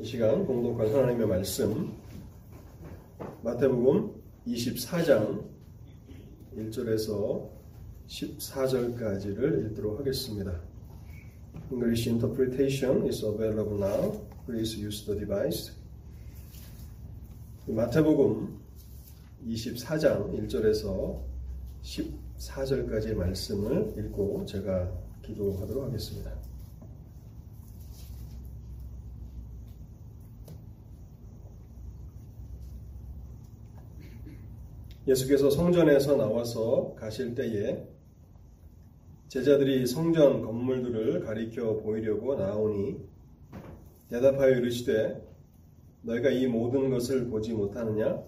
이 시간 공독할 하나님의 말씀 마태복음 24장 1절에서 14절까지를 읽도록 하겠습니다. English interpretation is available now. Please use the device. 마태복음 24장 1절에서 14절까지의 말씀을 읽고 제가 기도하도록 하겠습니다. 예수께서 성전에서 나와서 가실 때에 제자들이 성전 건물들을 가리켜 보이려고 나오니 대답하여 이르시되 너희가 이 모든 것을 보지 못하느냐?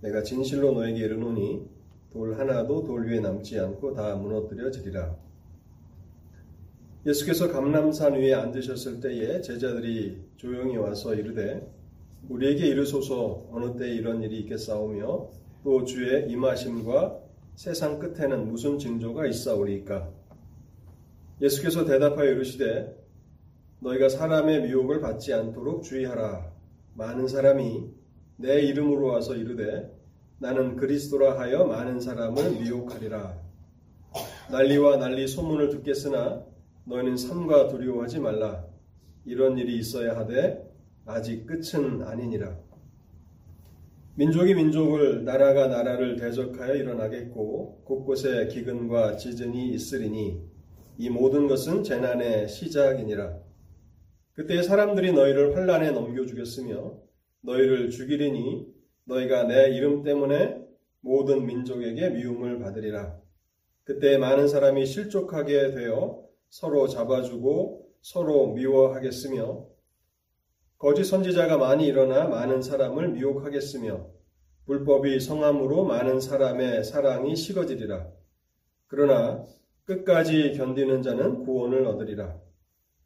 내가 진실로 너에게 이르노니 돌 하나도 돌 위에 남지 않고 다 무너뜨려지리라. 예수께서 감람산 위에 앉으셨을 때에 제자들이 조용히 와서 이르되 우리에게 이르소서 어느 때에 이런 일이 있겠사오며 또 주의 임하심과 세상 끝에는 무슨 징조가 있사오리까? 예수께서 대답하여 이르시되 너희가 사람의 미혹을 받지 않도록 주의하라. 많은 사람이 내 이름으로 와서 이르되 나는 그리스도라 하여 많은 사람을 미혹하리라. 난리와 난리 소문을 듣겠으나 너희는 삼가 두려워하지 말라. 이런 일이 있어야 하되 아직 끝은 아니니라. 민족이 민족을 나라가 나라를 대적하여 일어나겠고 곳곳에 기근과 지진이 있으리니 이 모든 것은 재난의 시작이니라. 그때 사람들이 너희를 환난에 넘겨주겠으며 너희를 죽이리니 너희가 내 이름 때문에 모든 민족에게 미움을 받으리라. 그때 많은 사람이 실족하게 되어 서로 잡아주고 서로 미워하겠으며 거짓 선지자가 많이 일어나 많은 사람을 미혹하겠으며 불법이 성함으로 많은 사람의 사랑이 식어지리라. 그러나 끝까지 견디는 자는 구원을 얻으리라.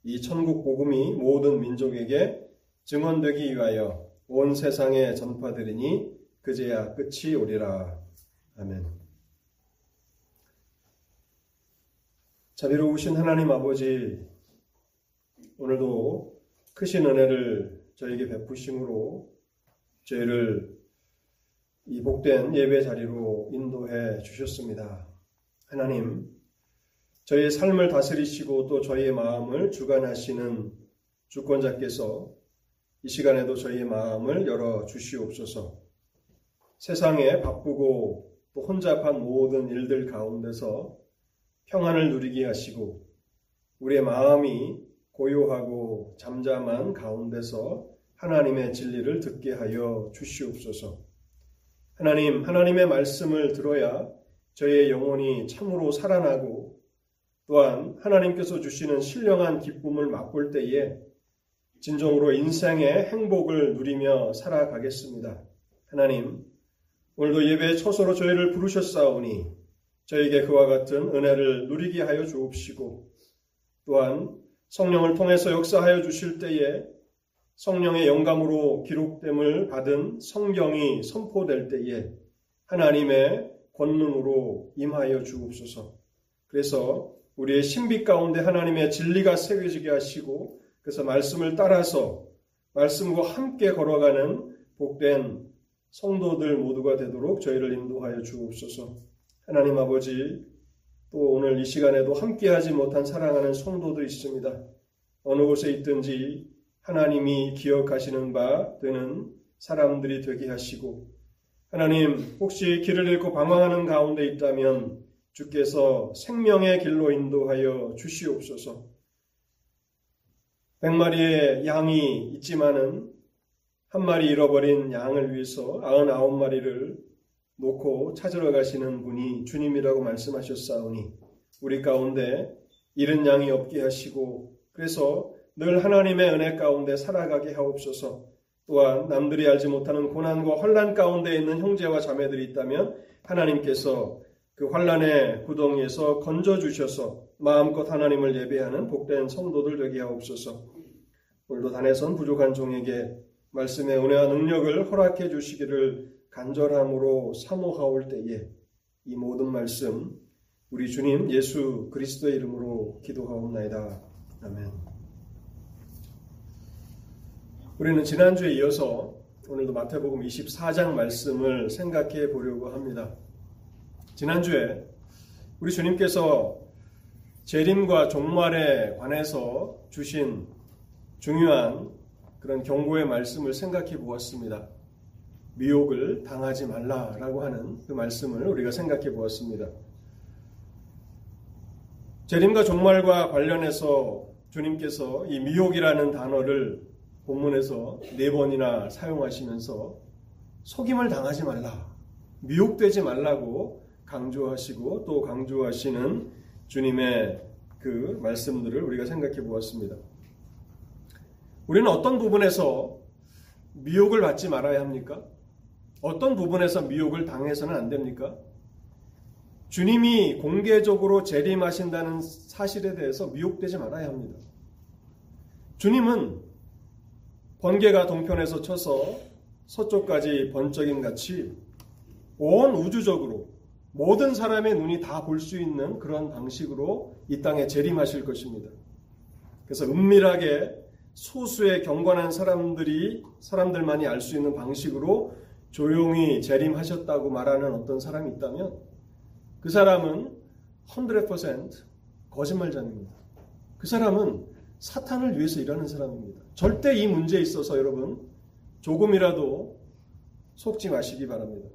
이 천국 복음이 모든 민족에게 증언되기 위하여 온 세상에 전파되리니 그제야 끝이 오리라. 아멘. 자비로우신 하나님 아버지, 오늘도 크신 은혜를 저에게 베푸심으로 저희를 이 복된 예배 자리로 인도해 주셨습니다. 하나님, 저희의 삶을 다스리시고 또 저희의 마음을 주관하시는 주권자께서 이 시간에도 저희의 마음을 열어주시옵소서. 세상에 바쁘고 또 혼잡한 모든 일들 가운데서 평안을 누리게 하시고 우리의 마음이 고요하고 잠잠한 가운데서 하나님의 진리를 듣게 하여 주시옵소서. 하나님, 하나님의 말씀을 들어야 저희의 영혼이 참으로 살아나고 또한 하나님께서 주시는 신령한 기쁨을 맛볼 때에 진정으로 인생의 행복을 누리며 살아가겠습니다. 하나님, 오늘도 예배의 처소로 저희를 부르셨사오니 저에게 그와 같은 은혜를 누리게 하여 주옵시고 또한 성령을 통해서 역사하여 주실 때에 성령의 영감으로 기록됨을 받은 성경이 선포될 때에 하나님의 권능으로 임하여 주옵소서. 그래서 우리의 신비 가운데 하나님의 진리가 새겨지게 하시고 그래서 말씀을 따라서 말씀과 함께 걸어가는 복된 성도들 모두가 되도록 저희를 인도하여 주옵소서. 하나님 아버지, 또 오늘 이 시간에도 함께하지 못한 사랑하는 성도도 있습니다. 어느 곳에 있든지 하나님이 기억하시는 바 되는 사람들이 되게 하시고 하나님, 혹시 길을 잃고 방황하는 가운데 있다면 주께서 생명의 길로 인도하여 주시옵소서. 100마리의 양이 있지만은 한 마리 잃어버린 양을 위해서 99마리를 놓고 찾으러 가시는 분이 주님이라고 말씀하셨사오니 우리 가운데 잃은 양이 없게 하시고 그래서 늘 하나님의 은혜 가운데 살아가게 하옵소서. 또한 남들이 알지 못하는 고난과 환난 가운데 있는 형제와 자매들이 있다면 하나님께서 그 환난의 구덩이에서 건져주셔서 마음껏 하나님을 예배하는 복된 성도들 되게 하옵소서. 오늘도 단에선 부족한 종에게 말씀의 은혜와 능력을 허락해 주시기를 간절함으로 사모하올 때에 이 모든 말씀 우리 주님 예수 그리스도의 이름으로 기도하옵나이다. 아멘. 우리는 지난주에 이어서 오늘도 마태복음 24장 말씀을 생각해 보려고 합니다. 지난주에 우리 주님께서 재림과 종말에 관해서 주신 중요한 그런 경고의 말씀을 생각해 보았습니다. 미혹을 당하지 말라라고 하는 그 말씀을 우리가 생각해 보았습니다. 재림과 종말과 관련해서 주님께서 이 미혹이라는 단어를 본문에서 4번이나 사용하시면서 속임을 당하지 말라, 미혹되지 말라고 강조하시고 또 강조하시는 주님의 그 말씀들을 우리가 생각해 보았습니다. 우리는 어떤 부분에서 미혹을 받지 말아야 합니까? 어떤 부분에서 미혹을 당해서는 안 됩니까? 주님이 공개적으로 재림하신다는 사실에 대해서 미혹되지 말아야 합니다. 주님은 번개가 동편에서 쳐서 서쪽까지 번쩍임 같이 온 우주적으로 모든 사람의 눈이 다 볼 수 있는 그런 방식으로 이 땅에 재림하실 것입니다. 그래서 은밀하게 소수의 경건한 사람들만이 알 수 있는 방식으로 조용히 재림하셨다고 말하는 어떤 사람이 있다면 그 사람은 100% 거짓말자입니다. 그 사람은 사탄을 위해서 일하는 사람입니다. 절대 이 문제에 있어서 여러분 조금이라도 속지 마시기 바랍니다.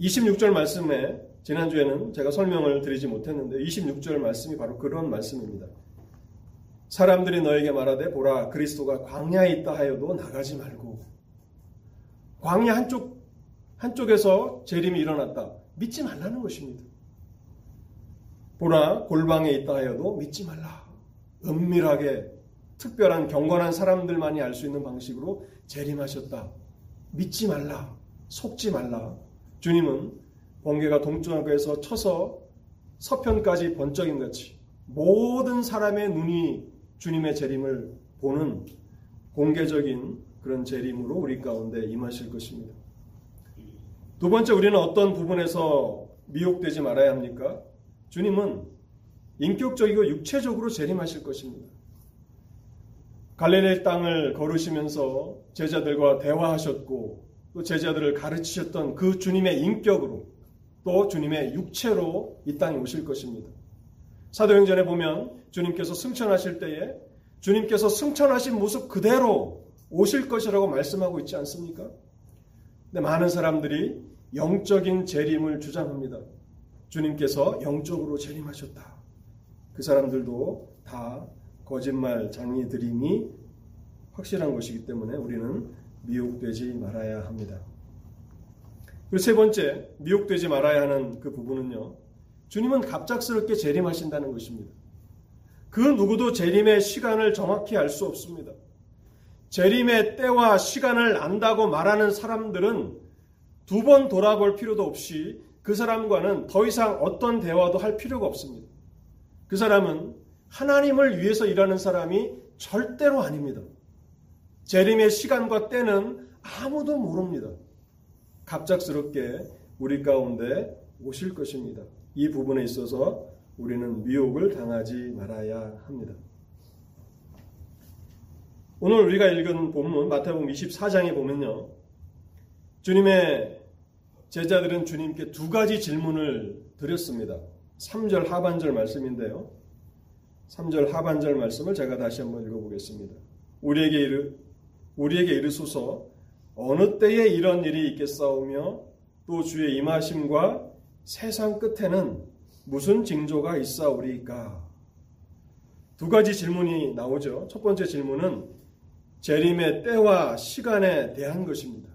26절 말씀에 지난주에는 제가 설명을 드리지 못했는데 26절 말씀이 바로 그런 말씀입니다. 사람들이 너에게 말하되 보라 그리스도가 광야에 있다 하여도 나가지 말고. 광야 한쪽에서 재림이 일어났다. 믿지 말라는 것입니다. 보라 골방에 있다 하여도 믿지 말라. 은밀하게 특별한 경건한 사람들만이 알 수 있는 방식으로 재림하셨다. 믿지 말라. 속지 말라. 주님은 번개가 동쪽에서 쳐서 서편까지 번쩍임 같이 모든 사람의 눈이 주님의 재림을 보는 공개적인 그런 재림으로 우리 가운데 임하실 것입니다. 두 번째, 우리는 어떤 부분에서 미혹되지 말아야 합니까? 주님은 인격적이고 육체적으로 재림하실 것입니다. 갈릴리 땅을 걸으시면서 제자들과 대화하셨고 또 제자들을 가르치셨던 그 주님의 인격으로 또 주님의 육체로 이 땅에 오실 것입니다. 사도행전에 보면 주님께서 승천하실 때에 주님께서 승천하신 모습 그대로 오실 것이라고 말씀하고 있지 않습니까? 근데 많은 사람들이 영적인 재림을 주장합니다. 주님께서 영적으로 재림하셨다. 그 사람들도 다 거짓말 장이들임이 확실한 것이기 때문에 우리는 미혹되지 말아야 합니다. 그리고 세 번째, 미혹되지 말아야 하는 그 부분은요. 주님은 갑작스럽게 재림하신다는 것입니다. 그 누구도 재림의 시간을 정확히 알 수 없습니다. 재림의 때와 시간을 안다고 말하는 사람들은 두 번 돌아볼 필요도 없이 그 사람과는 더 이상 어떤 대화도 할 필요가 없습니다. 그 사람은 하나님을 위해서 일하는 사람이 절대로 아닙니다. 재림의 시간과 때는 아무도 모릅니다. 갑작스럽게 우리 가운데 오실 것입니다. 이 부분에 있어서 우리는 미혹을 당하지 말아야 합니다. 오늘 우리가 읽은 본문 마태복음 24장에 보면요. 주님의 제자들은 주님께 두 가지 질문을 드렸습니다. 3절 하반절 말씀인데요. 3절 하반절 말씀을 제가 다시 한번 읽어보겠습니다. 우리에게 이르소서 어느 때에 이런 일이 있겠사오며 또 주의 임하심과 세상 끝에는 무슨 징조가 있사오리까? 두 가지 질문이 나오죠. 첫 번째 질문은 재림의 때와 시간에 대한 것입니다.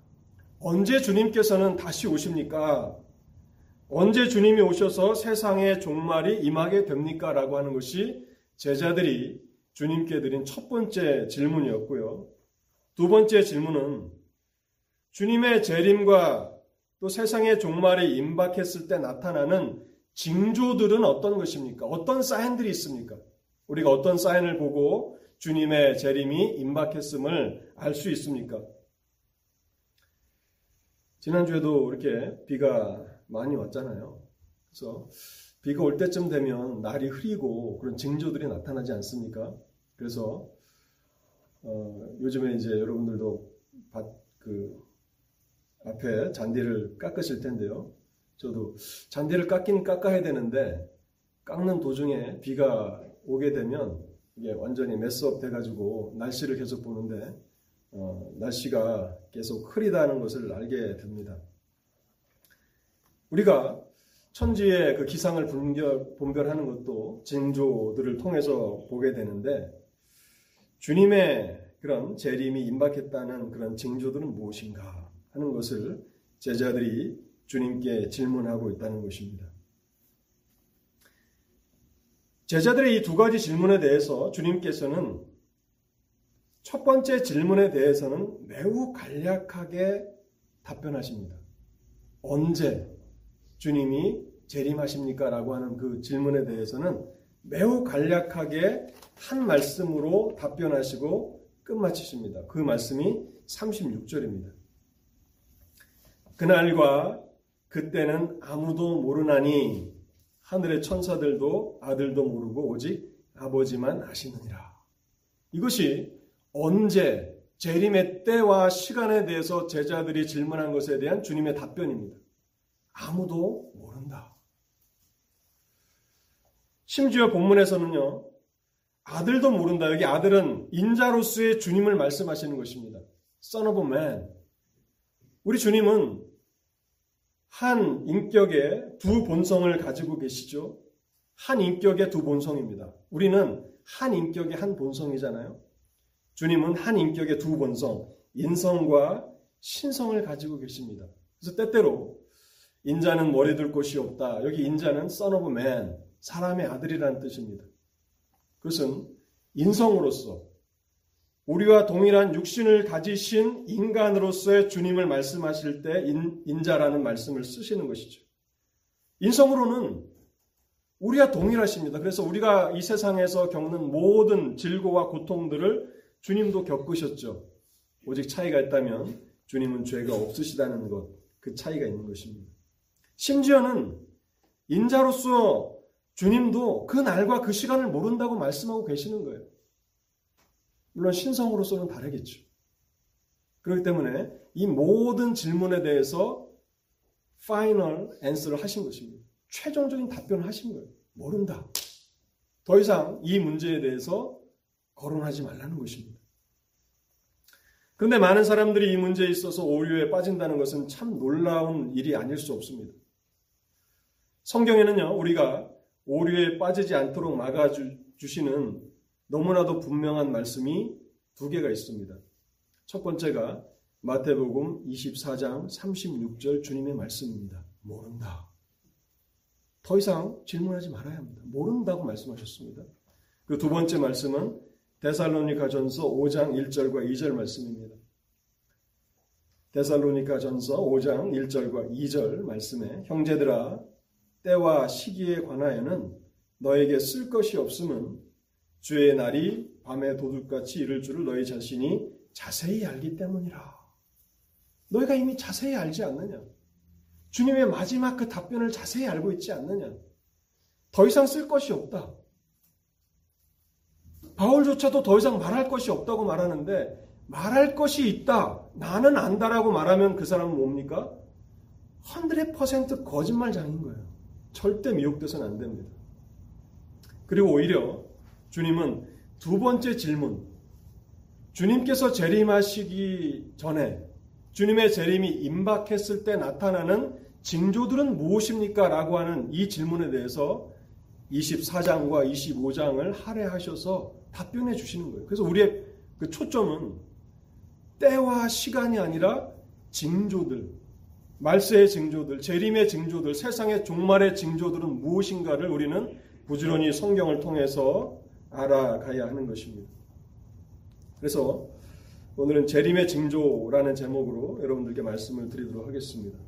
언제 주님께서는 다시 오십니까? 언제 주님이 오셔서 세상의 종말이 임하게 됩니까? 라고 하는 것이 제자들이 주님께 드린 첫 번째 질문이었고요. 두 번째 질문은 주님의 재림과 또 세상의 종말이 임박했을 때 나타나는 징조들은 어떤 것입니까? 어떤 사인들이 있습니까? 우리가 어떤 사인을 보고 주님의 재림이 임박했음을 알 수 있습니까? 지난주에도 이렇게 비가 많이 왔잖아요. 그래서 비가 올 때쯤 되면 날이 흐리고 그런 징조들이 나타나지 않습니까? 그래서 요즘에 이제 여러분들도 앞에 잔디를 깎으실 텐데요. 저도 잔디를 깎긴 깎아야 되는데, 깎는 도중에 비가 오게 되면 이게 완전히 메스업 돼가지고 날씨를 계속 보는데, 날씨가 계속 흐리다는 것을 알게 됩니다. 우리가 천지의 그 기상을 분별하는 것도 징조들을 통해서 보게 되는데, 주님의 그런 재림이 임박했다는 그런 징조들은 무엇인가 하는 것을 제자들이 주님께 질문하고 있다는 것입니다. 제자들의 이 두 가지 질문에 대해서 주님께서는 첫 번째 질문에 대해서는 매우 간략하게 답변하십니다. 언제 주님이 재림하십니까? 라고 하는 그 질문에 대해서는 매우 간략하게 한 말씀으로 답변하시고 끝마치십니다. 그 말씀이 36절입니다. 그날과 그때는 아무도 모르나니 하늘의 천사들도 아들도 모르고 오직 아버지만 아시느니라. 이것이 언제, 재림의 때와 시간에 대해서 제자들이 질문한 것에 대한 주님의 답변입니다. 아무도 모른다. 심지어 본문에서는요, 아들도 모른다. 여기 아들은 인자로서의 주님을 말씀하시는 것입니다. Son of a man. 우리 주님은 한 인격의 두 본성을 가지고 계시죠. 한 인격의 두 본성입니다. 우리는 한 인격의 한 본성이잖아요. 주님은 한 인격의 두 본성, 인성과 신성을 가지고 계십니다. 그래서 때때로 인자는 머리둘 곳이 없다. 여기 인자는 Son of Man, 사람의 아들이라는 뜻입니다. 그것은 인성으로서 우리와 동일한 육신을 가지신 인간으로서의 주님을 말씀하실 때 인자라는 말씀을 쓰시는 것이죠. 인성으로는 우리와 동일하십니다. 그래서 우리가 이 세상에서 겪는 모든 즐거와 고통들을 주님도 겪으셨죠. 오직 차이가 있다면 주님은 죄가 없으시다는 것, 그 차이가 있는 것입니다. 심지어는 인자로서 주님도 그 날과 그 시간을 모른다고 말씀하고 계시는 거예요. 물론 신성으로서는 다르겠죠. 그렇기 때문에 이 모든 질문에 대해서 파이널 앤서를 하신 것입니다. 최종적인 답변을 하신 거예요. 모른다. 더 이상 이 문제에 대해서 거론하지 말라는 것입니다. 그런데 많은 사람들이 이 문제에 있어서 오류에 빠진다는 것은 참 놀라운 일이 아닐 수 없습니다. 성경에는요, 우리가 오류에 빠지지 않도록 막아주시는 너무나도 분명한 말씀이 두 개가 있습니다. 첫 번째가 마태복음 24장 36절 주님의 말씀입니다. 모른다. 더 이상 질문하지 말아야 합니다. 모른다고 말씀하셨습니다. 그 두 번째 말씀은 데살로니가전서 5장 1절과 2절 말씀입니다. 데살로니가전서 5장 1절과 2절 말씀에 형제들아 때와 시기에 관하여는 너에게 쓸 것이 없음은 주의 날이 밤에 도둑같이 이를 줄을 너희 자신이 자세히 알기 때문이라. 너희가 이미 자세히 알지 않느냐? 주님의 마지막 그 답변을 자세히 알고 있지 않느냐? 더 이상 쓸 것이 없다. 바울조차도 더 이상 말할 것이 없다고 말하는데, 말할 것이 있다, 나는 안다라고 말하면 그 사람은 뭡니까? 100% 거짓말장인 거예요. 절대 미혹돼서는 안 됩니다. 그리고 오히려 주님은 두 번째 질문, 주님께서 재림하시기 전에 주님의 재림이 임박했을 때 나타나는 징조들은 무엇입니까? 라고 하는 이 질문에 대해서 24장과 25장을 할애하셔서 답변해 주시는 거예요. 그래서 우리의 그 초점은 때와 시간이 아니라 징조들, 말세의 징조들, 재림의 징조들, 세상의 종말의 징조들은 무엇인가를 우리는 부지런히 성경을 통해서 알아가야 하는 것입니다. 그래서 오늘은 재림의 징조라는 제목으로 여러분들께 말씀을 드리도록 하겠습니다.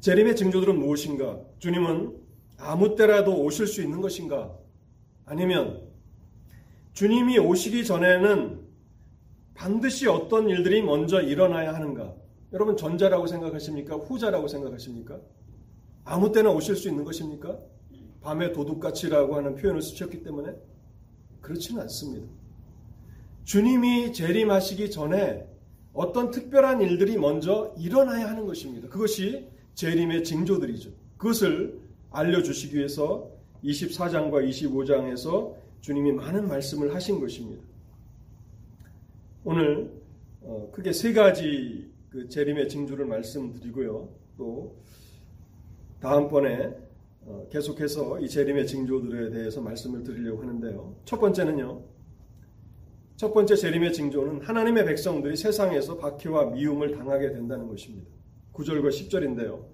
재림의 징조들은 무엇인가? 주님은 아무 때라도 오실 수 있는 것인가? 아니면 주님이 오시기 전에는 반드시 어떤 일들이 먼저 일어나야 하는가? 여러분 전자라고 생각하십니까? 후자라고 생각하십니까? 아무 때나 오실 수 있는 것입니까? 밤의 도둑같이라고 하는 표현을 쓰셨기 때문에 그렇지는 않습니다. 주님이 재림하시기 전에 어떤 특별한 일들이 먼저 일어나야 하는 것입니다. 그것이 재림의 징조들이죠. 그것을 알려주시기 위해서 24장과 25장에서 주님이 많은 말씀을 하신 것입니다. 오늘 크게 세 가지 그 재림의 징조를 말씀드리고요. 또 다음번에 계속해서 이 재림의 징조들에 대해서 말씀을 드리려고 하는데요. 첫 번째는요. 첫 번째 재림의 징조는 하나님의 백성들이 세상에서 박해와 미움을 당하게 된다는 것입니다. 9절과 10절인데요.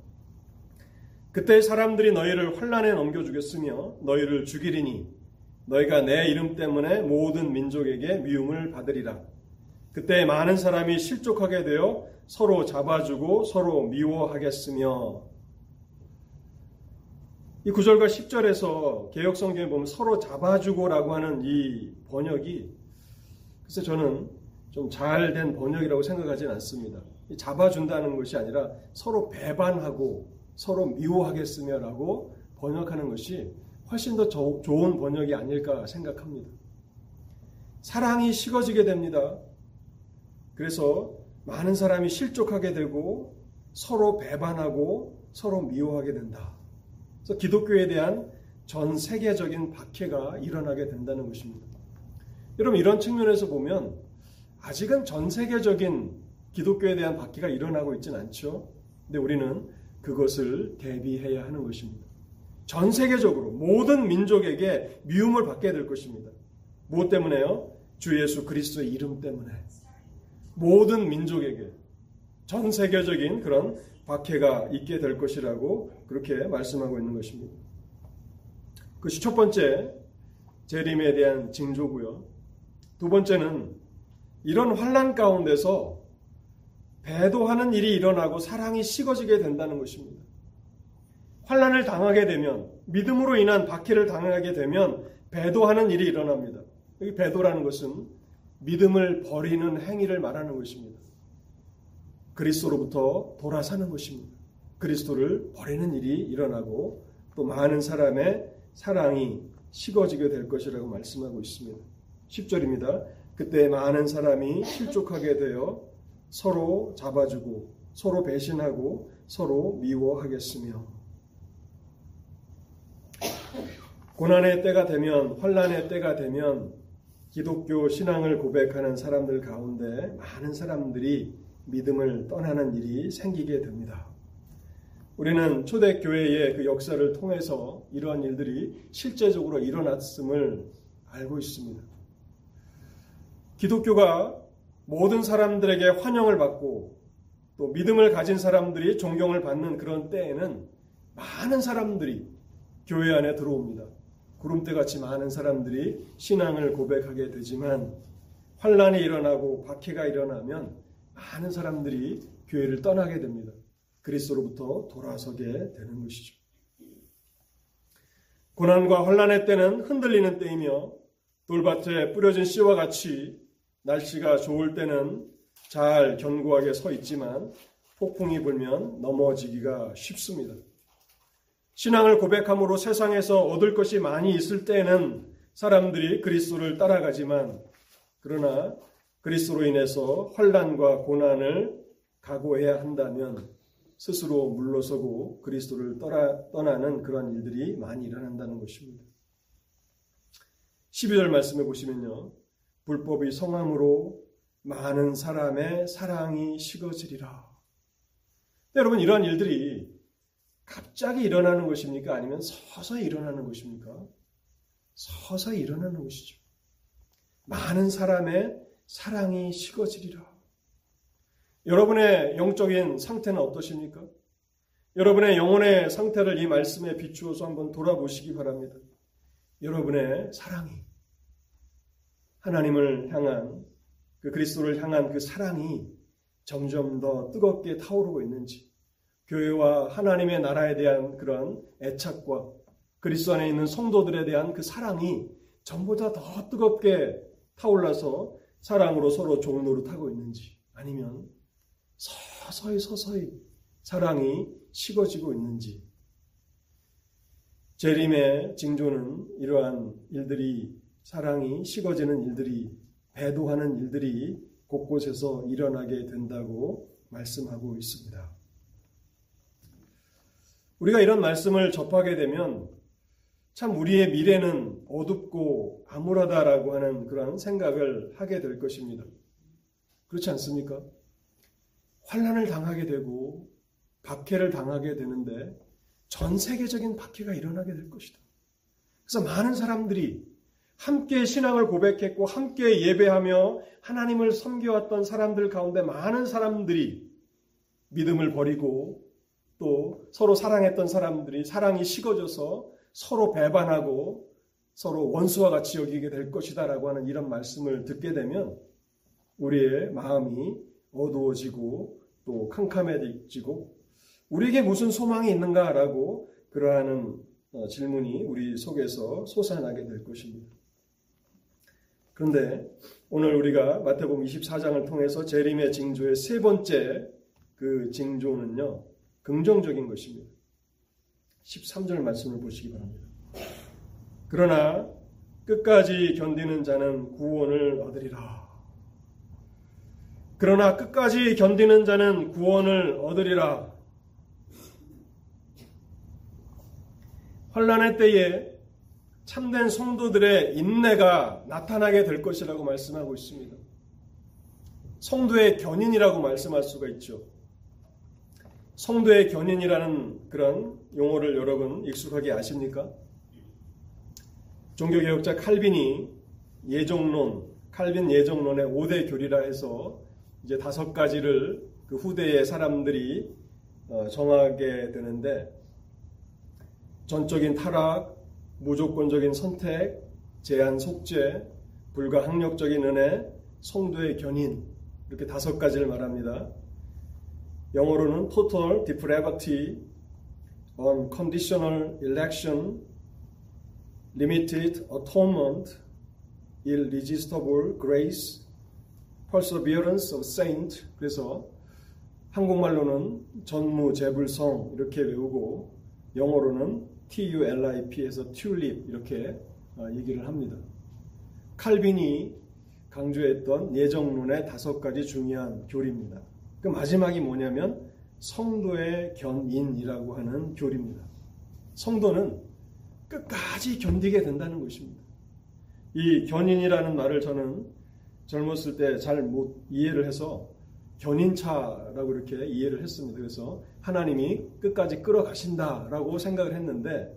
그때 사람들이 너희를 환난에 넘겨주겠으며 너희를 죽이리니 너희가 내 이름 때문에 모든 민족에게 미움을 받으리라. 그때 많은 사람이 실족하게 되어 서로 잡아주고 서로 미워하겠으며, 이 9절과 10절에서 개역성경에 보면 서로 잡아주고라고 하는 이 번역이 글쎄 저는 좀 잘된 번역이라고 생각하지는 않습니다. 잡아준다는 것이 아니라 서로 배반하고 서로 미워하겠으며라고 번역하는 것이 훨씬 더 좋은 번역이 아닐까 생각합니다. 사랑이 식어지게 됩니다. 그래서 많은 사람이 실족하게 되고 서로 배반하고 서로 미워하게 된다. 그래서 기독교에 대한 전 세계적인 박해가 일어나게 된다는 것입니다. 여러분, 이런 측면에서 보면 아직은 전 세계적인 기독교에 대한 박해가 일어나고 있지는 않죠. 근데 우리는 그것을 대비해야 하는 것입니다. 전 세계적으로 모든 민족에게 미움을 받게 될 것입니다. 무엇 때문에요? 주 예수 그리스도의 이름 때문에 모든 민족에게 전 세계적인 그런 박해가 있게 될 것이라고 그렇게 말씀하고 있는 것입니다. 그것이 첫 번째 재림에 대한 징조고요. 두 번째는 이런 환난 가운데서 배도하는 일이 일어나고 사랑이 식어지게 된다는 것입니다. 환난을 당하게 되면, 믿음으로 인한 박해를 당하게 되면 배도하는 일이 일어납니다. 여기 배도라는 것은 믿음을 버리는 행위를 말하는 것입니다. 그리스도로부터 돌아서는 것입니다. 그리스도를 버리는 일이 일어나고 또 많은 사람의 사랑이 식어지게 될 것이라고 말씀하고 있습니다. 10절입니다. 그때 많은 사람이 실족하게 되어 서로 잡아주고 서로 배신하고 서로 미워하겠으며, 고난의 때가 되면, 환난의 때가 되면 기독교 신앙을 고백하는 사람들 가운데 많은 사람들이 믿음을 떠나는 일이 생기게 됩니다. 우리는 초대교회의 그 역사를 통해서 이러한 일들이 실제적으로 일어났음을 알고 있습니다. 기독교가 모든 사람들에게 환영을 받고 또 믿음을 가진 사람들이 존경을 받는 그런 때에는 많은 사람들이 교회 안에 들어옵니다. 구름대같이 많은 사람들이 신앙을 고백하게 되지만 환난이 일어나고 박해가 일어나면 많은 사람들이 교회를 떠나게 됩니다. 그리스도로부터 돌아서게 되는 것이죠. 고난과 환난의 때는 흔들리는 때이며 돌밭에 뿌려진 씨와 같이 날씨가 좋을 때는 잘 견고하게 서 있지만 폭풍이 불면 넘어지기가 쉽습니다. 신앙을 고백함으로 세상에서 얻을 것이 많이 있을 때에는 사람들이 그리스도를 따라가지만, 그러나 그리스도로 인해서 환난과 고난을 각오해야 한다면 스스로 물러서고 그리스도를 떠나는 그런 일들이 많이 일어난다는 것입니다. 12절 말씀해 보시면요. 불법이 성함으로 많은 사람의 사랑이 식어지리라. 여러분, 이런 일들이 갑자기 일어나는 것입니까? 아니면 서서히 일어나는 것입니까? 서서히 일어나는 것이죠. 많은 사람의 사랑이 식어지리라. 여러분의 영적인 상태는 어떠십니까? 여러분의 영혼의 상태를 이 말씀에 비추어서 한번 돌아보시기 바랍니다. 여러분의 사랑이, 하나님을 향한 그 그리스도를 향한 그 사랑이 점점 더 뜨겁게 타오르고 있는지, 교회와 하나님의 나라에 대한 그런 애착과 그리스도 안에 있는 성도들에 대한 그 사랑이 전보다 더 뜨겁게 타올라서 사랑으로 서로 좋은 노릇하고 있는지, 아니면 서서히 사랑이 식어지고 있는지. 재림의 징조는 이러한 일들이, 사랑이 식어지는 일들이, 배도하는 일들이 곳곳에서 일어나게 된다고 말씀하고 있습니다. 우리가 이런 말씀을 접하게 되면 참 우리의 미래는 어둡고 암울하다라고 하는 그런 생각을 하게 될 것입니다. 그렇지 않습니까? 환난을 당하게 되고 박해를 당하게 되는데 전 세계적인 박해가 일어나게 될 것이다. 그래서 많은 사람들이 함께 신앙을 고백했고 함께 예배하며 하나님을 섬겨왔던 사람들 가운데 많은 사람들이 믿음을 버리고 또 서로 사랑했던 사람들이 사랑이 식어져서 서로 배반하고 서로 원수와 같이 여기게 될 것이다 라고 하는 이런 말씀을 듣게 되면 우리의 마음이 어두워지고 또 캄캄해지고 우리에게 무슨 소망이 있는가라고 그러한 질문이 우리 속에서 솟아나게 될 것입니다. 그런데 오늘 우리가 마태복음 24장을 통해서 재림의 징조의 세 번째 그 징조는요, 긍정적인 것입니다. 13절 말씀을 보시기 바랍니다. 그러나 끝까지 견디는 자는 구원을 얻으리라. 그러나 끝까지 견디는 자는 구원을 얻으리라. 환난의 때에 참된 성도들의 인내가 나타나게 될 것이라고 말씀하고 있습니다. 성도의 견인이라고 말씀할 수가 있죠. 성도의 견인이라는 그런 용어를 여러분 익숙하게 아십니까? 종교개혁자 칼빈이 칼빈 예정론의 5대 교리라 해서 이제 5가지를 그 후대의 사람들이 정하게 되는데, 전적인 타락, 무조건적인 선택, 제한 속죄, 불가항력적인 은혜, 성도의 견인, 이렇게 5가지를 말합니다. 영어로는 total depravity, unconditional election, limited atonement, irresistible grace, perseverance of saint. 그래서 한국말로는 전무재불성 이렇게 외우고 영어로는 TULIP에서 튤립 이렇게 얘기를 합니다. 칼빈이 강조했던 예정론의 5가지 중요한 교리입니다. 그 마지막이 뭐냐면 성도의 견인이라고 하는 교리입니다. 성도는 끝까지 견디게 된다는 것입니다. 이 견인이라는 말을 저는 젊었을 때 잘 못 이해를 해서 견인차라고 이렇게 이해를 했습니다. 그래서 하나님이 끝까지 끌어가신다라고 생각을 했는데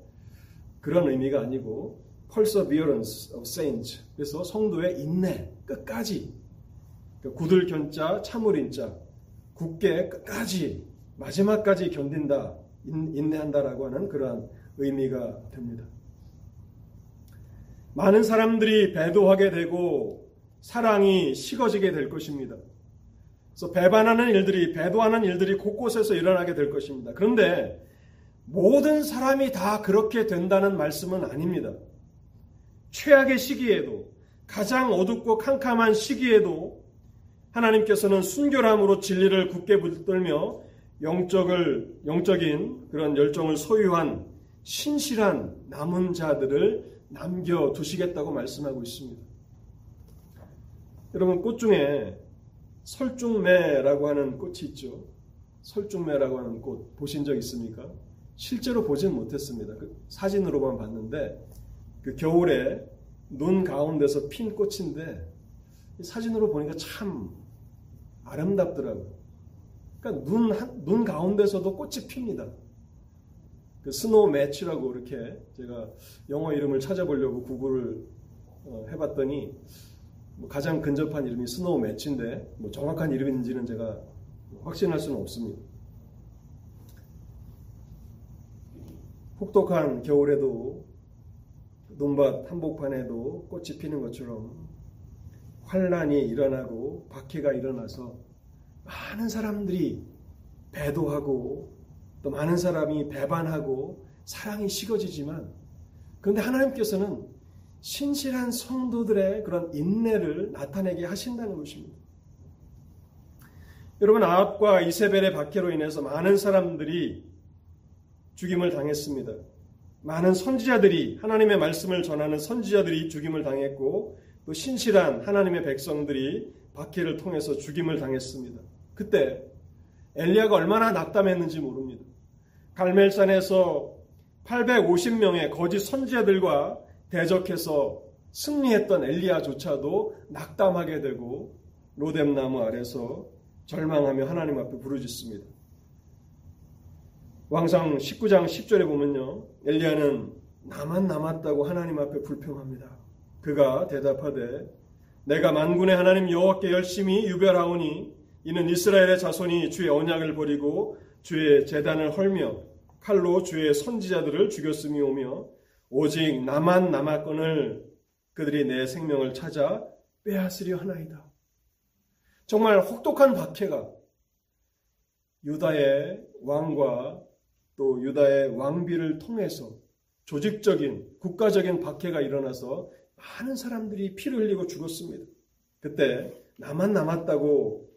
그런 의미가 아니고 perseverance of saints, 그래서 성도의 인내, 끝까지, 그러니까 굳을 견자, 참을인자, 굳게 끝까지, 마지막까지 견딘다, 인내한다라고 하는 그러한 의미가 됩니다. 많은 사람들이 배도하게 되고 사랑이 식어지게 될 것입니다. 그래서 배반하는 일들이, 배도하는 일들이 곳곳에서 일어나게 될 것입니다. 그런데 모든 사람이 다 그렇게 된다는 말씀은 아닙니다. 최악의 시기에도, 가장 어둡고 캄캄한 시기에도 하나님께서는 순결함으로 진리를 굳게 붙들며 영적인 그런 열정을 소유한 신실한 남은 자들을 남겨두시겠다고 말씀하고 있습니다. 여러분, 꽃 중에 설중매라고 하는 꽃이 있죠. 설중매라고 하는 꽃 보신 적 있습니까? 실제로 보진 못했습니다. 사진으로만 봤는데 그 겨울에 눈 가운데서 핀 꽃인데 사진으로 보니까 참 아름답더라고요. 그러니까 눈 가운데서도 꽃이 핍니다. 그 스노우 매치라고 이렇게 제가 영어 이름을 찾아보려고 구글을 해봤더니 가장 근접한 이름이 스노우 매치인데 정확한 이름인지는 제가 확신할 수는 없습니다. 혹독한 겨울에도 논밭 한복판에도 꽃이 피는 것처럼 환난이 일어나고 박해가 일어나서 많은 사람들이 배도하고 또 많은 사람이 배반하고 사랑이 식어지지만, 그런데 하나님께서는 신실한 성도들의 그런 인내를 나타내게 하신다는 것입니다. 여러분, 아합과 이세벨의 박해로 인해서 많은 사람들이 죽임을 당했습니다. 많은 선지자들이, 하나님의 말씀을 전하는 선지자들이 죽임을 당했고, 또 신실한 하나님의 백성들이 박해를 통해서 죽임을 당했습니다. 그때 엘리야가 얼마나 낙담했는지 모릅니다. 갈멜산에서 850명의 거짓 선지자들과 대적해서 승리했던 엘리야조차도 낙담하게 되고 로뎀나무 아래서 절망하며 하나님 앞에 부르짖습니다. 왕상 19장 10절에 보면요, 엘리야는 나만 남았다고 하나님 앞에 불평합니다. 그가 대답하되 내가 만군의 하나님 여호와께 열심히 유별하오니 이는 이스라엘의 자손이 주의 언약을 버리고 주의 제단을 헐며 칼로 주의 선지자들을 죽였음이 오며 오직 나만 남았거늘 그들이 내 생명을 찾아 빼앗으려 하나이다. 정말 혹독한 박해가 유다의 왕과 또 유다의 왕비를 통해서 조직적인 국가적인 박해가 일어나서 많은 사람들이 피를 흘리고 죽었습니다. 그때 나만 남았다고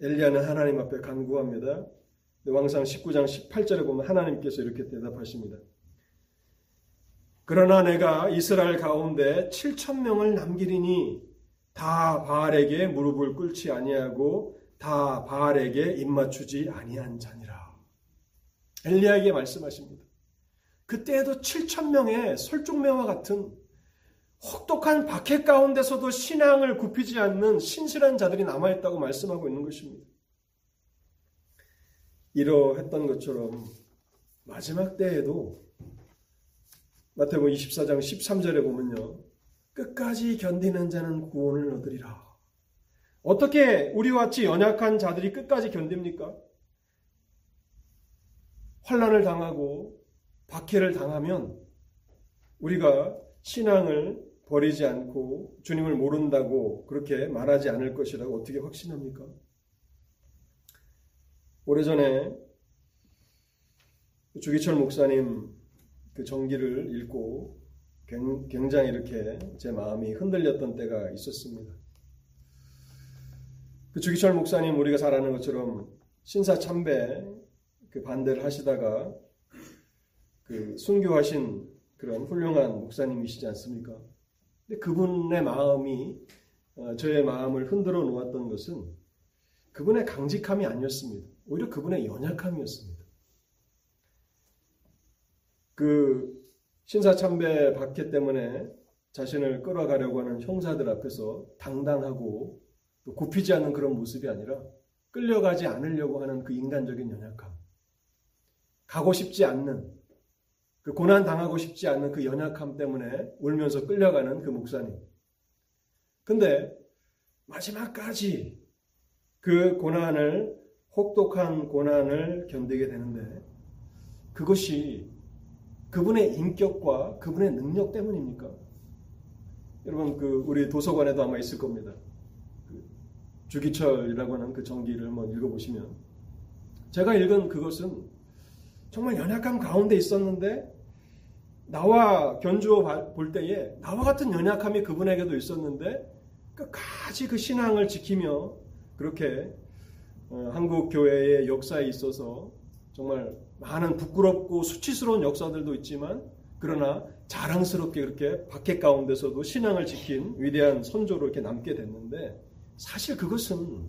엘리야는 하나님 앞에 간구합니다. 왕상 19장 18절에 보면 하나님께서 이렇게 대답하십니다. 그러나 내가 이스라엘 가운데 7,000명을 남기리니 다 바알에게 무릎을 꿇지 아니하고 다 바알에게 입맞추지 아니한 자니라. 엘리야에게 말씀하십니다. 그때에도 7,000명의 설중매와 같은 혹독한 박해 가운데서도 신앙을 굽히지 않는 신실한 자들이 남아있다고 말씀하고 있는 것입니다. 이러했던 것처럼 마지막 때에도 마태복음 24장 13절에 보면요, 끝까지 견디는 자는 구원을 얻으리라. 어떻게 우리와 같이 연약한 자들이 끝까지 견딥니까? 환난을 당하고 박해를 당하면 우리가 신앙을 버리지 않고 주님을 모른다고 그렇게 말하지 않을 것이라고 어떻게 확신합니까? 오래전에 주기철 목사님 그 전기를 읽고 굉장히 이렇게 제 마음이 흔들렸던 때가 있었습니다. 그 주기철 목사님, 우리가 잘 아는 것처럼 신사참배 그 반대를 하시다가 그 순교하신 그런 훌륭한 목사님이시지 않습니까? 근데 그분의 마음이 저의 마음을 흔들어 놓았던 것은 그분의 강직함이 아니었습니다. 오히려 그분의 연약함이었습니다. 그 신사참배 박해 때문에 자신을 끌어가려고 하는 형사들 앞에서 당당하고 또 굽히지 않는 그런 모습이 아니라 끌려가지 않으려고 하는 그 인간적인 연약함, 가고 싶지 않는 그 고난 당하고 싶지 않는 그 연약함 때문에 울면서 끌려가는 그 목사님. 근데 마지막까지 그 고난을, 혹독한 고난을 견디게 되는데 그것이 그분의 인격과 그분의 능력 때문입니까? 여러분, 그 우리 도서관에도 아마 있을 겁니다. 그 주기철이라고 하는 그 전기를 한번 읽어보시면, 제가 읽은 그것은 정말 연약함 가운데 있었는데 나와 견주어 볼 때에 나와 같은 연약함이 그분에게도 있었는데 끝까지 그 신앙을 지키며 그렇게 한국 교회의 역사에 있어서 정말 많은 부끄럽고 수치스러운 역사들도 있지만 그러나 자랑스럽게 그렇게 박해 가운데서도 신앙을 지킨 위대한 선조로 이렇게 남게 됐는데, 사실 그것은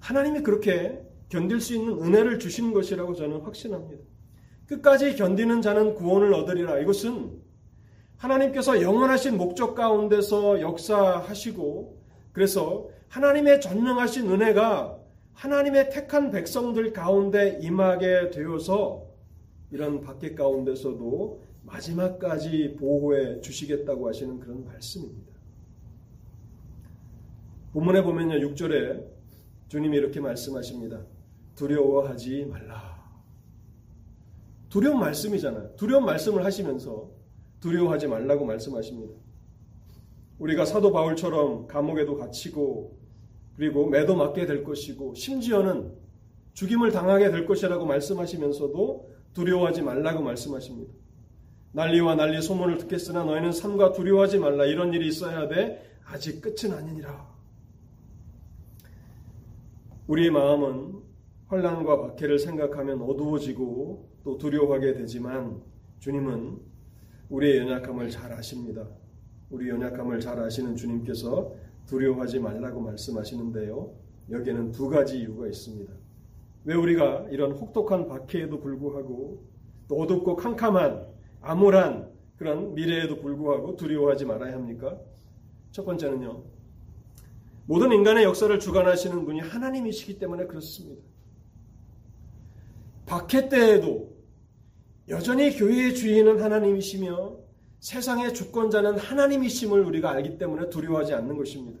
하나님이 그렇게 견딜 수 있는 은혜를 주신 것이라고 저는 확신합니다. 끝까지 견디는 자는 구원을 얻으리라. 이것은 하나님께서 영원하신 목적 가운데서 역사하시고, 그래서 하나님의 전능하신 은혜가 하나님의 택한 백성들 가운데 임하게 되어서 이런 밖에 가운데서도 마지막까지 보호해 주시겠다고 하시는 그런 말씀입니다. 본문에 보면요, 6절에 주님이 이렇게 말씀하십니다. 두려워하지 말라. 두려운 말씀이잖아요. 두려운 말씀을 하시면서 두려워하지 말라고 말씀하십니다. 우리가 사도 바울처럼 감옥에도 갇히고 그리고 매도 맞게 될 것이고 심지어는 죽임을 당하게 될 것이라고 말씀하시면서도 두려워하지 말라고 말씀하십니다. 난리와 난리 소문을 듣겠으나 너희는 삼가 두려워하지 말라. 이런 일이 있어야 돼. 아직 끝은 아니니라. 우리의 마음은 환난과 박해를 생각하면 어두워지고 또 두려워하게 되지만 주님은 우리의 연약함을 잘 아십니다. 우리 연약함을 잘 아시는 주님께서 두려워하지 말라고 말씀하시는데요. 여기에는 두 가지 이유가 있습니다. 왜 우리가 이런 혹독한 박해에도 불구하고 또 어둡고 캄캄한 암울한 그런 미래에도 불구하고 두려워하지 말아야 합니까? 첫 번째는요. 모든 인간의 역사를 주관하시는 분이 하나님이시기 때문에 그렇습니다. 박해 때에도 여전히 교회의 주인은 하나님이시며 세상의 주권자는 하나님이심을 우리가 알기 때문에 두려워하지 않는 것입니다.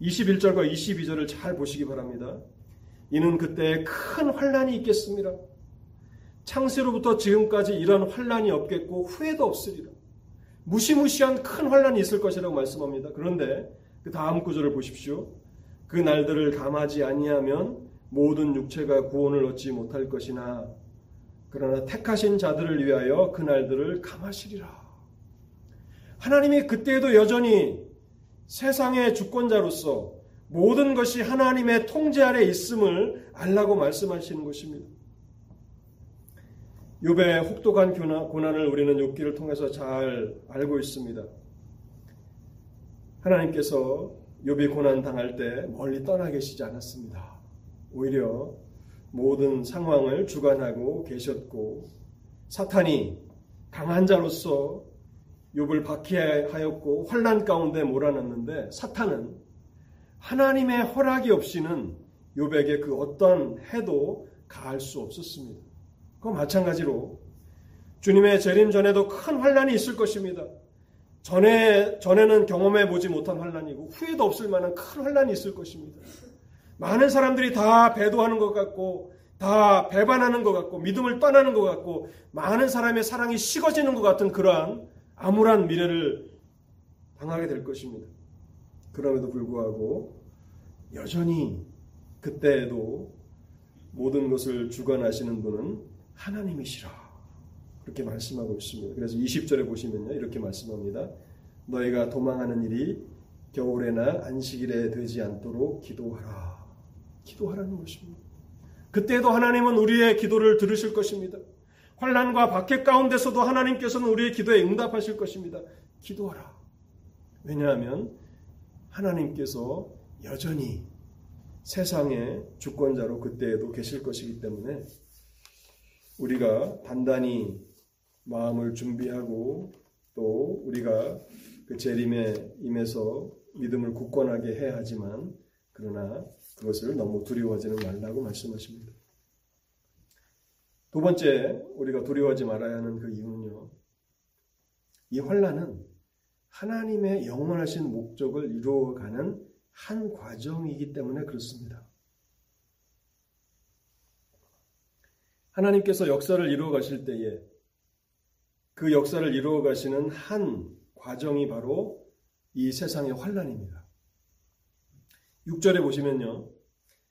21절과 22절을 잘 보시기 바랍니다. 이는 그때 큰 환난이 있겠습니다. 창세로부터 지금까지 이런 환난이 없겠고 후회도 없으리라. 무시무시한 큰 환난이 있을 것이라고 말씀합니다. 그런데 그 다음 구절을 보십시오. 그 날들을 감하지 아니하면 모든 육체가 구원을 얻지 못할 것이나 그러나 택하신 자들을 위하여 그 날들을 감하시리라. 하나님이 그때에도 여전히 세상의 주권자로서 모든 것이 하나님의 통제 아래 있음을 알라고 말씀하시는 것입니다. 욥의 혹독한 고난을 우리는 욥기를 통해서 잘 알고 있습니다. 하나님께서 욥이 고난당할 때 멀리 떠나 계시지 않았습니다. 오히려 모든 상황을 주관하고 계셨고 사탄이 강한 자로서 욥을 박해하였고 환난 가운데 몰아넣는데 사탄은 하나님의 허락이 없이는 욥에게 그 어떤 해도 가할 수 없었습니다. 그와 마찬가지로 주님의 재림 전에도 큰 환난이 있을 것입니다. 전에는 경험해보지 못한 환난이고 후회도 없을 만한 큰 환난이 있을 것입니다. 많은 사람들이 다 배도하는 것 같고 다 배반하는 것 같고 믿음을 떠나는 것 같고 많은 사람의 사랑이 식어지는 것 같은 그러한 암울한 미래를 당하게 될 것입니다. 그럼에도 불구하고 여전히 그때에도 모든 것을 주관하시는 분은 하나님이시라 그렇게 말씀하고 있습니다. 그래서 20절에 보시면요 이렇게 말씀합니다. 너희가 도망하는 일이 겨울에나 안식일에 되지 않도록 기도하라. 기도하라는 것입니다. 그때도 하나님은 우리의 기도를 들으실 것입니다. 환난과 박해 가운데서도 하나님께서는 우리의 기도에 응답하실 것입니다. 기도하라. 왜냐하면 하나님께서 여전히 세상의 주권자로 그때에도 계실 것이기 때문에 우리가 단단히 마음을 준비하고 또 우리가 그 재림에 임해서 믿음을 굳건하게 해야 하지만 그러나 그것을 너무 두려워하지는 말라고 말씀하십니다. 두 번째 우리가 두려워하지 말아야 하는 그 이유는요. 이 환난은 하나님의 영원하신 목적을 이루어가는 한 과정이기 때문에 그렇습니다. 하나님께서 역사를 이루어 가실 때에 그 역사를 이루어 가시는 한 과정이 바로 이 세상의 환난입니다. 6절에 보시면요.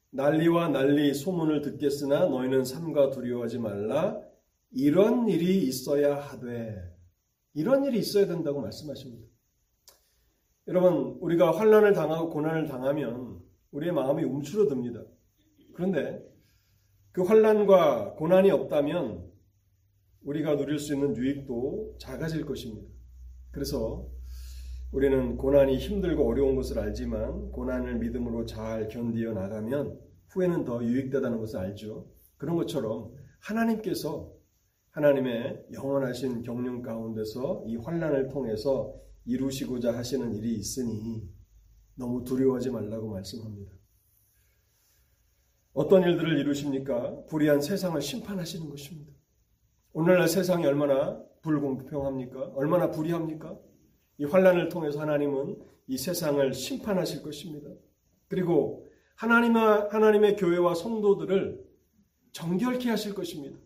난리와 난리 소문을 듣겠으나 너희는 삼가 두려워하지 말라. 이런 일이 있어야 하되 이런 일이 있어야 된다고 말씀하십니다. 여러분 우리가 환난을 당하고 고난을 당하면 우리의 마음이 움츠러듭니다. 그런데 그 환난과 고난이 없다면 우리가 누릴 수 있는 유익도 작아질 것입니다. 그래서 우리는 고난이 힘들고 어려운 것을 알지만 고난을 믿음으로 잘 견디어 나가면 후에는 더 유익되다는 것을 알죠. 그런 것처럼 하나님께서 하나님의 영원하신 경륜 가운데서 이 환난을 통해서 이루시고자 하시는 일이 있으니 너무 두려워하지 말라고 말씀합니다. 어떤 일들을 이루십니까? 불의한 세상을 심판하시는 것입니다. 오늘날 세상이 얼마나 불공평합니까? 얼마나 불의합니까? 이 환난을 통해서 하나님은 이 세상을 심판하실 것입니다. 그리고 하나님의 교회와 성도들을 정결케 하실 것입니다.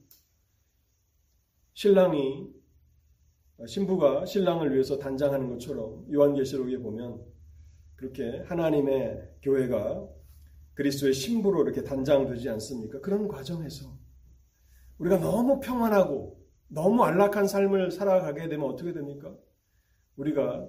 신부가 신랑을 위해서 단장하는 것처럼 요한계시록에 보면 그렇게 하나님의 교회가 그리스도의 신부로 이렇게 단장되지 않습니까? 그런 과정에서 우리가 너무 평안하고 너무 안락한 삶을 살아가게 되면 어떻게 됩니까? 우리가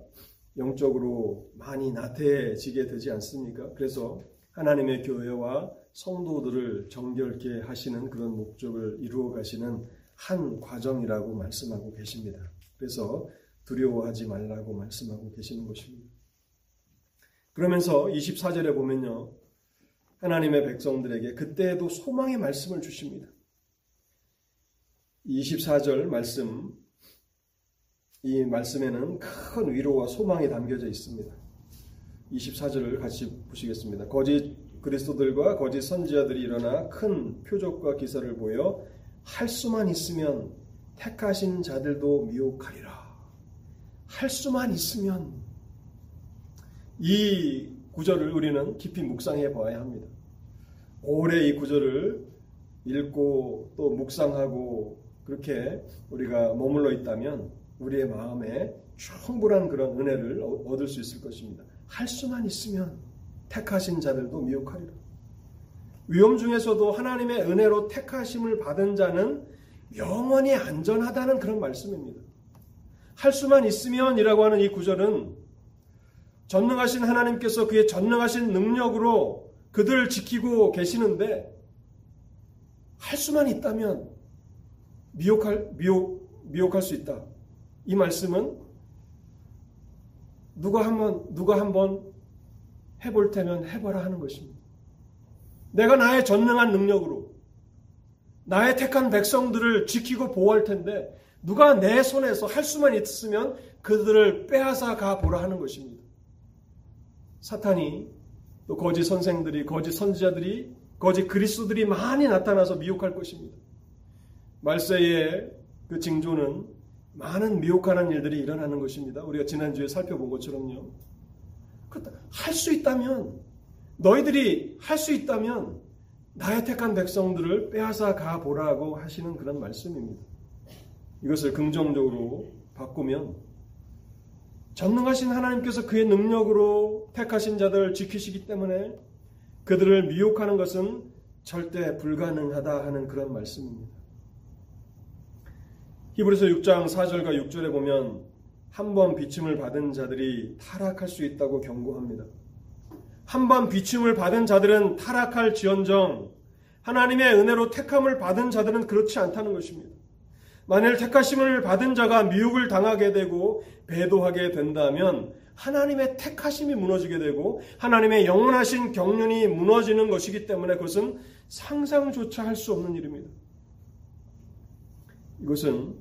영적으로 많이 나태해지게 되지 않습니까? 그래서 하나님의 교회와 성도들을 정결케 하시는 그런 목적을 이루어 가시는 한 과정이라고 말씀하고 계십니다. 그래서 두려워하지 말라고 말씀하고 계시는 것입니다. 그러면서 24절에 보면요, 하나님의 백성들에게 그때에도 소망의 말씀을 주십니다. 24절 말씀, 이 말씀에는 큰 위로와 소망이 담겨져 있습니다. 24절을 같이 보시겠습니다. 거짓 그리스도들과 거짓 선지자들이 일어나 큰 표적과 기사를 보여 할 수만 있으면 택하신 자들도 미혹하리라. 할 수만 있으면, 이 구절을 우리는 깊이 묵상해 봐야 합니다. 오래 이 구절을 읽고 또 묵상하고 그렇게 우리가 머물러 있다면 우리의 마음에 충분한 그런 은혜를 얻을 수 있을 것입니다. 할 수만 있으면 택하신 자들도 미혹하리라. 위험 중에서도 하나님의 은혜로 택하심을 받은 자는 영원히 안전하다는 그런 말씀입니다. 할 수만 있으면이라고 하는 이 구절은 전능하신 하나님께서 그의 전능하신 능력으로 그들을 지키고 계시는데, 할 수만 있다면 미혹할 수 있다. 이 말씀은 누가 한번 해볼 테면 해봐라 하는 것입니다. 내가 나의 전능한 능력으로 나의 택한 백성들을 지키고 보호할 텐데 누가 내 손에서 할 수만 있으면 그들을 빼앗아 가보라 하는 것입니다. 사탄이, 또 거짓 선생들이, 거짓 선지자들이, 거짓 그리스도들이 많이 나타나서 미혹할 것입니다. 말세의 그 징조는 많은 미혹하는 일들이 일어나는 것입니다. 우리가 지난주에 살펴본 것처럼요. 그렇다. 할 수 있다면, 너희들이 할 수 있다면 나의 택한 백성들을 빼앗아 가보라고 하시는 그런 말씀입니다. 이것을 긍정적으로 바꾸면, 전능하신 하나님께서 그의 능력으로 택하신 자들을 지키시기 때문에 그들을 미혹하는 것은 절대 불가능하다 하는 그런 말씀입니다. 히브리서 6장 4절과 6절에 보면 한 번 비침을 받은 자들이 타락할 수 있다고 경고합니다. 한 번 비침을 받은 자들은 타락할 지언정, 하나님의 은혜로 택함을 받은 자들은 그렇지 않다는 것입니다. 만일 택하심을 받은 자가 미혹을 당하게 되고 배도하게 된다면 하나님의 택하심이 무너지게 되고 하나님의 영원하신 경륜이 무너지는 것이기 때문에 그것은 상상조차 할 수 없는 일입니다. 이것은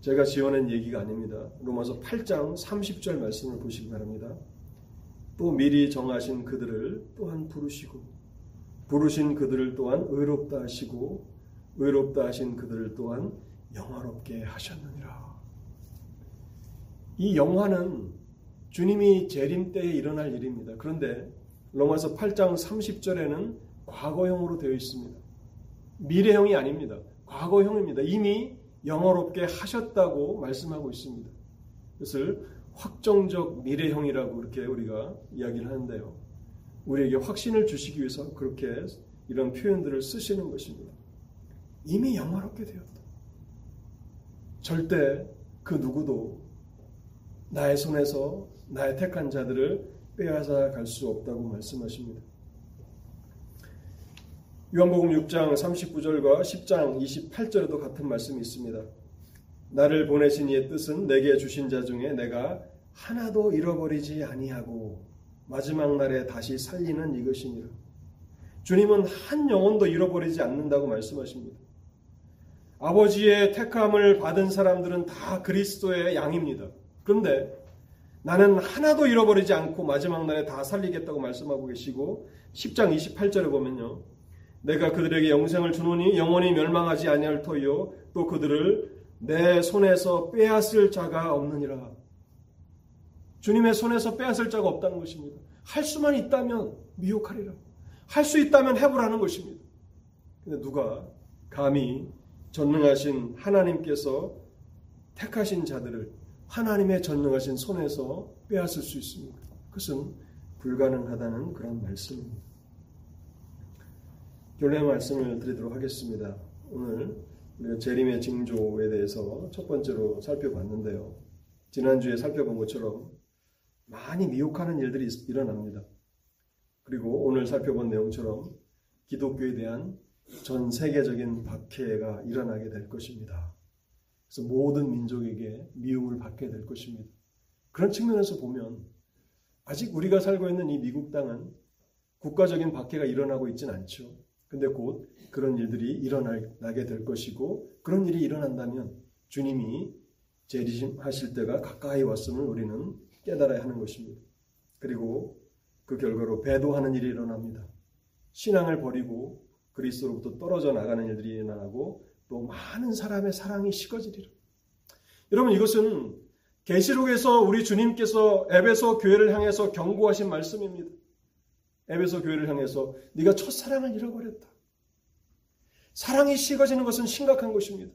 제가 지어낸 얘기가 아닙니다. 로마서 8장 30절 말씀을 보시기 바랍니다. 또 미리 정하신 그들을 또한 부르시고 부르신 그들을 또한 의롭다 하시고 의롭다 하신 그들을 또한 영화롭게 하셨느니라. 이 영화는 주님이 재림 때에 일어날 일입니다. 그런데 로마서 8장 30절에는 과거형으로 되어 있습니다. 미래형이 아닙니다. 과거형입니다. 이미 영화롭게 하셨다고 말씀하고 있습니다. 이것을 확정적 미래형이라고 이렇게 우리가 이야기를 하는데요. 우리에게 확신을 주시기 위해서 그렇게 이런 표현들을 쓰시는 것입니다. 이미 영화롭게 되었다. 절대 그 누구도 나의 손에서 나의 택한 자들을 빼앗아 갈 수 없다고 말씀하십니다. 요한복음 6장 39절과 10장 28절에도 같은 말씀이 있습니다. 나를 보내신 이의 뜻은 내게 주신 자 중에 내가 하나도 잃어버리지 아니하고 마지막 날에 다시 살리는 이것이니라. 주님은 한 영혼도 잃어버리지 않는다고 말씀하십니다. 아버지의 택함을 받은 사람들은 다 그리스도의 양입니다. 그런데 나는 하나도 잃어버리지 않고 마지막 날에 다 살리겠다고 말씀하고 계시고 10장 28절에 보면요, 내가 그들에게 영생을 주노니 영원히 멸망하지 아니할 터이요 또 그들을 내 손에서 빼앗을 자가 없느니라. 주님의 손에서 빼앗을 자가 없다는 것입니다. 할 수만 있다면 미혹하리라. 할 수 있다면 해보라는 것입니다. 근데 누가 감히 전능하신 하나님께서 택하신 자들을 하나님의 전능하신 손에서 빼앗을 수 있습니다. 그것은 불가능하다는 그런 말씀입니다. 결론의 말씀을 드리도록 하겠습니다. 오늘 우리가 재림의 징조에 대해서 첫 번째로 살펴봤는데요. 지난주에 살펴본 것처럼 많이 미혹하는 일들이 일어납니다. 그리고 오늘 살펴본 내용처럼 기독교에 대한 전 세계적인 박해가 일어나게 될 것입니다. 그래서 모든 민족에게 미움을 받게 될 것입니다. 그런 측면에서 보면 아직 우리가 살고 있는 이 미국 땅은 국가적인 박해가 일어나고 있진 않죠. 근데 곧 그런 일들이 일어나게 될 것이고, 그런 일이 일어난다면 주님이 재림하실 때가 가까이 왔음을 우리는 깨달아야 하는 것입니다. 그리고 그 결과로 배도하는 일이 일어납니다. 신앙을 버리고 그리스도로부터 떨어져 나가는 일들이 일어나고 또 많은 사람의 사랑이 식어지리라. 여러분, 이것은 계시록에서 우리 주님께서 에베소 교회를 향해서 경고하신 말씀입니다. 에베소 교회를 향해서 네가 첫사랑을 잃어버렸다. 사랑이 식어지는 것은 심각한 것입니다.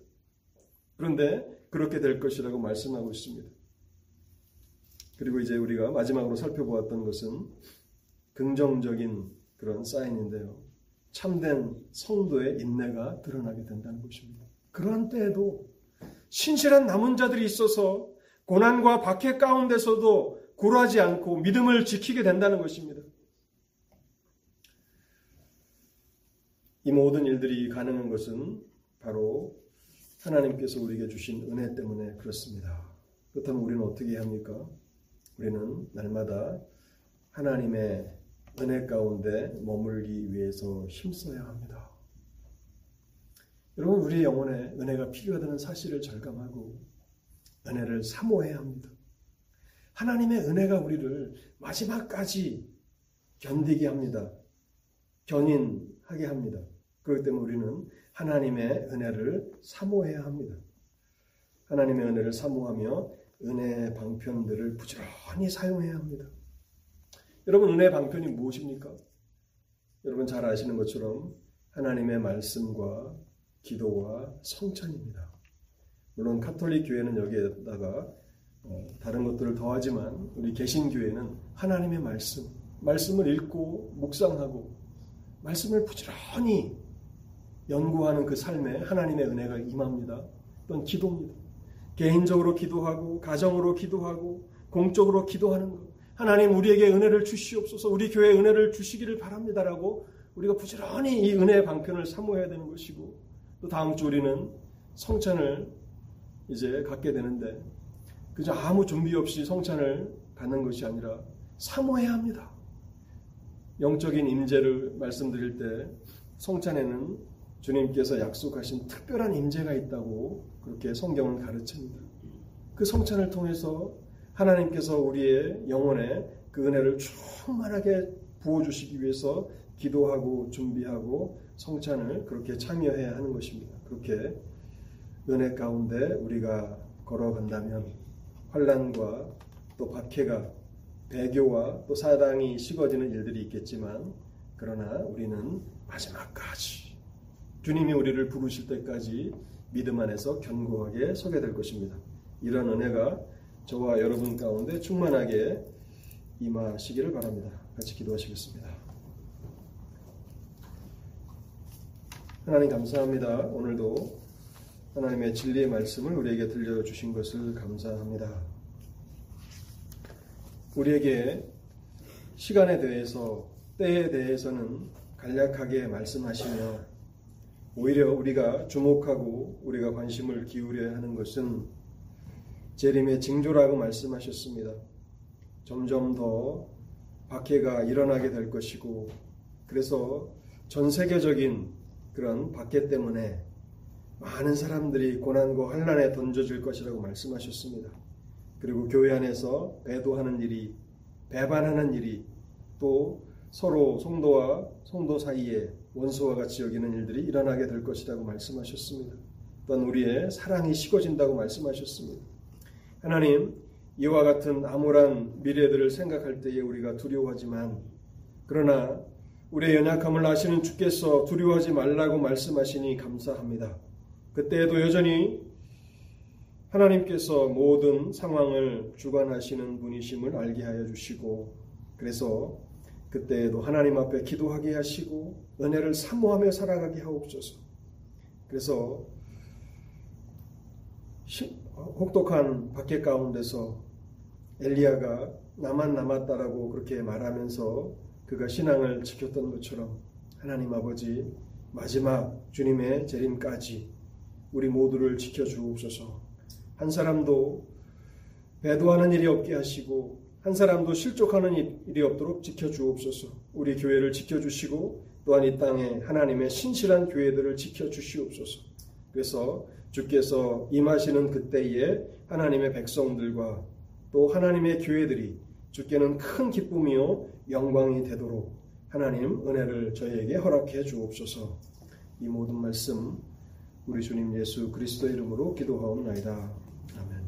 그런데 그렇게 될 것이라고 말씀하고 있습니다. 그리고 이제 우리가 마지막으로 살펴보았던 것은 긍정적인 그런 사인인데요, 참된 성도의 인내가 드러나게 된다는 것입니다. 그러한 때에도 신실한 남은 자들이 있어서 고난과 박해 가운데서도 굴하지 않고 믿음을 지키게 된다는 것입니다. 이 모든 일들이 가능한 것은 바로 하나님께서 우리에게 주신 은혜 때문에 그렇습니다. 그렇다면 우리는 어떻게 해야 합니까? 우리는 날마다 하나님의 은혜 가운데 머물기 위해서 힘써야 합니다. 여러분, 우리의 영혼에 은혜가 필요하다는 사실을 절감하고 은혜를 사모해야 합니다. 하나님의 은혜가 우리를 마지막까지 견디게 합니다. 견인하게 합니다. 그렇기 때문에 우리는 하나님의 은혜를 사모해야 합니다. 하나님의 은혜를 사모하며 은혜의 방편들을 부지런히 사용해야 합니다. 여러분, 은혜의 방편이 무엇입니까? 여러분 잘 아시는 것처럼 하나님의 말씀과 기도와 성찬입니다. 물론 카톨릭 교회는 여기에다가 다른 것들을 더하지만 우리 개신교회는 하나님의 말씀을 읽고 묵상하고 말씀을 부지런히 연구하는 그 삶에 하나님의 은혜가 임합니다. 또는 기도입니다. 개인적으로 기도하고 가정으로 기도하고 공적으로 기도하는 것, 하나님 우리에게 은혜를 주시옵소서, 우리 교회에 은혜를 주시기를 바랍니다라고 우리가 부지런히 이 은혜의 방편을 사모해야 되는 것이고, 또 다음 주 우리는 성찬을 이제 갖게 되는데 그저 아무 준비 없이 성찬을 갖는 것이 아니라 사모해야 합니다. 영적인 임재를 말씀드릴 때 성찬에는 주님께서 약속하신 특별한 임재가 있다고 그렇게 성경을 가르칩니다. 그 성찬을 통해서 하나님께서 우리의 영혼에 그 은혜를 충만하게 부어주시기 위해서 기도하고 준비하고 성찬을 그렇게 참여해야 하는 것입니다. 그렇게 은혜 가운데 우리가 걸어간다면 환난과 또 박해가, 배교와 또 사랑이 식어지는 일들이 있겠지만, 그러나 우리는 마지막까지 주님이 우리를 부르실 때까지 믿음 안에서 견고하게 서게 될 것입니다. 이런 은혜가 저와 여러분 가운데 충만하게 임하시기를 바랍니다. 같이 기도하시겠습니다. 하나님 감사합니다. 오늘도 하나님의 진리의 말씀을 우리에게 들려주신 것을 감사합니다. 우리에게 시간에 대해서, 때에 대해서는 간략하게 말씀하시며, 오히려 우리가 주목하고 우리가 관심을 기울여야 하는 것은 재림의 징조라고 말씀하셨습니다. 점점 더 박해가 일어나게 될 것이고, 그래서 전 세계적인 그런 박해 때문에 많은 사람들이 고난과 환난에 던져질 것이라고 말씀하셨습니다. 그리고 교회 안에서 배도하는 일이, 배반하는 일이, 또 서로 성도와 성도 사이에 원수와 같이 여기는 일들이 일어나게 될 것이라고 말씀하셨습니다. 또한 우리의 사랑이 식어진다고 말씀하셨습니다. 하나님, 이와 같은 암울한 미래들을 생각할 때에 우리가 두려워하지만, 그러나 우리의 연약함을 아시는 주께서 두려워하지 말라고 말씀하시니 감사합니다. 그때에도 여전히 하나님께서 모든 상황을 주관하시는 분이심을 알게 하여 주시고, 그래서 그때에도 하나님 앞에 기도하게 하시고 은혜를 사모하며 살아가게 하옵소서. 그래서 혹독한 박해 가운데서 엘리야가 나만 남았다라고 그렇게 말하면서 그가 신앙을 지켰던 것처럼, 하나님 아버지, 마지막 주님의 재림까지 우리 모두를 지켜주옵소서. 한 사람도 배도하는 일이 없게 하시고 한 사람도 실족하는 일이 없도록 지켜주옵소서. 우리 교회를 지켜주시고 또한 이 땅에 하나님의 신실한 교회들을 지켜주시옵소서. 그래서 주께서 임하시는 그때에 하나님의 백성들과 또 하나님의 교회들이 주께는 큰 기쁨이요 영광이 되도록 하나님 은혜를 저희에게 허락해 주옵소서. 이 모든 말씀 우리 주님 예수 그리스도 이름으로 기도하옵나이다. 아멘.